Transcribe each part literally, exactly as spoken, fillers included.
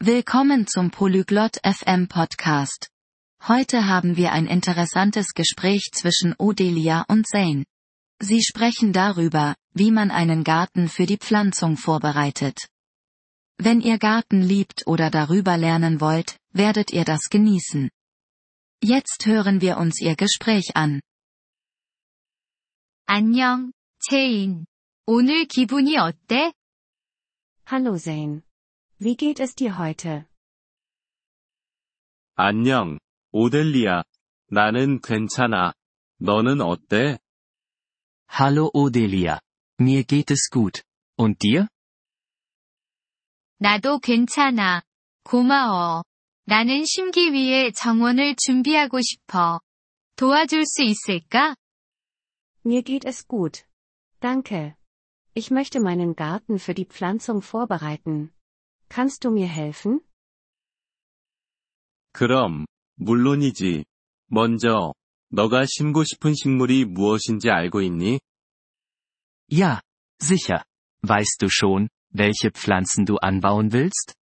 Willkommen zum Polyglot F M Podcast. Heute haben wir ein interessantes Gespräch zwischen Odelia und Zane. Sie sprechen darüber, wie man einen Garten für die Pflanzung vorbereitet. Wenn ihr Garten liebt oder darüber lernen wollt, werdet ihr das genießen. Jetzt hören wir uns ihr Gespräch an. 안녕, Zane. 오늘 기분이 어때? Hallo Zane. Wie geht es dir heute? 안녕, 오델리아. 나는 괜찮아. 너는 어때? Hallo Odelia. Mir geht es gut. Und dir? 나도 괜찮아. 고마워. 나는 심기 위해 정원을 준비하고 싶어. 도와줄 수 있을까? Mir geht es gut. Danke. Ich möchte meinen Garten für die Pflanzung vorbereiten. Kannst du mir helfen? 그럼, 물론이지. 먼저, 너가 심고 싶은 식물이 무엇인지 알고 있니? Ja, sicher. Weißt du schon, welche Pflanzen du anbauen willst?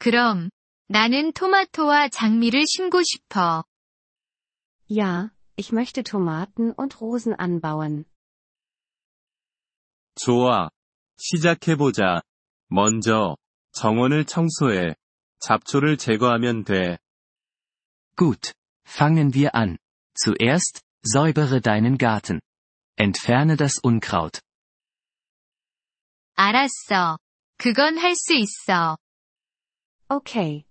그럼, 나는 토마토와 장미를 심고 싶어. Ja, ich möchte Tomaten und Rosen anbauen. 좋아. 시작해보자. 먼저, 정원을 청소해. 잡초를 제거하면 돼. Gut, fangen wir an. Zuerst, säubere deinen Garten. Entferne das Unkraut. 알았어. 그건 할 수 있어. Okay,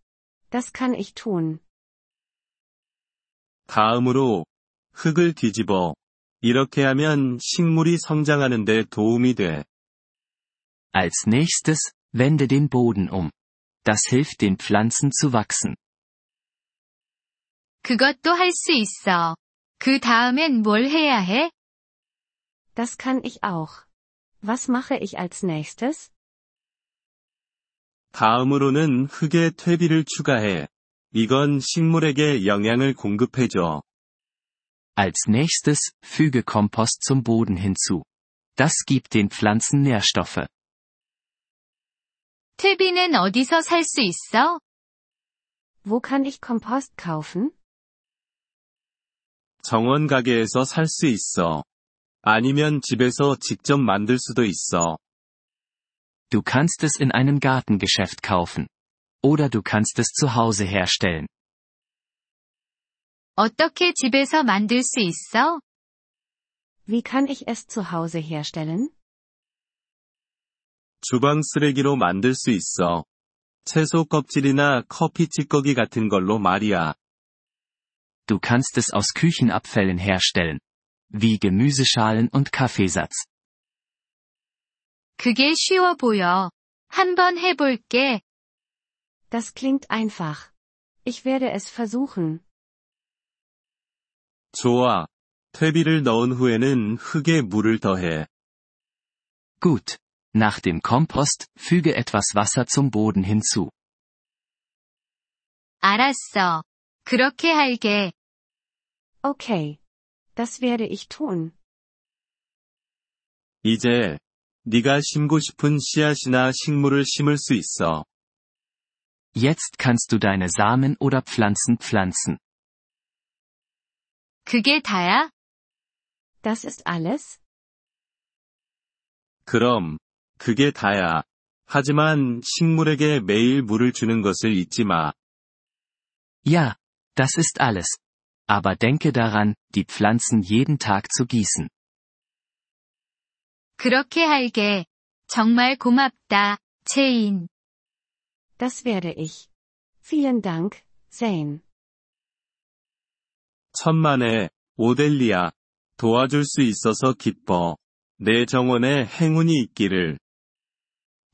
das kann ich tun. 다음으로, 흙을 뒤집어. 이렇게 하면 식물이 성장하는 데 도움이 돼. Als nächstes, wende den Boden um. Das hilft den Pflanzen zu wachsen. 그것도 할 수 있어. 그 다음엔 뭘 해야 해? Das kann ich auch. Was mache ich als nächstes? 다음으로는 흙에 퇴비를 추가해. 이건 식물에게 영양을 공급해줘. Als nächstes, füge Kompost zum Boden hinzu. Das gibt den Pflanzen Nährstoffe. 퇴비는 어디서 살 수 있어? Wo kann ich Kompost kaufen? 정원 가게에서 살 수 있어. 아니면 집에서 직접 만들 수도 있어. Du kannst es in einem Gartengeschäft kaufen. Oder du kannst es zu Hause herstellen. 어떻게 집에서 만들 수 있어? Wie kann ich es zu Hause herstellen? 주방 쓰레기로 만들 수 있어. 채소 껍질이나 커피 찌꺼기 같은 걸로 말이야. Du kannst es aus Küchenabfällen herstellen. Wie Gemüseschalen und Kaffeesatz. 그게 쉬워 보여. 한번 해볼게. Das klingt einfach. Ich werde es versuchen. 좋아. 퇴비를 넣은 후에는 흙에 물을 더해. Gut. Nach dem Kompost, füge etwas Wasser zum Boden hinzu. 알았어. 그렇게 할게. Okay. Das werde ich tun. 이제, 네가 심고 싶은 씨앗이나 식물을 심을 수 있어. Jetzt kannst du deine Samen oder Pflanzen pflanzen. 그게 다야? Das ist alles? 그럼. 그게 다야. 하지만 식물에게 매일 물을 주는 것을 잊지 마. Ja, das ist alles. Aber denke daran, die Pflanzen jeden Tag zu gießen. 그렇게 할게. 정말 고맙다, Zane. Das werde ich. Vielen Dank, Zane. 천만에, 오델리아. 도와줄 수 있어서 기뻐. 내 정원에 행운이 있기를.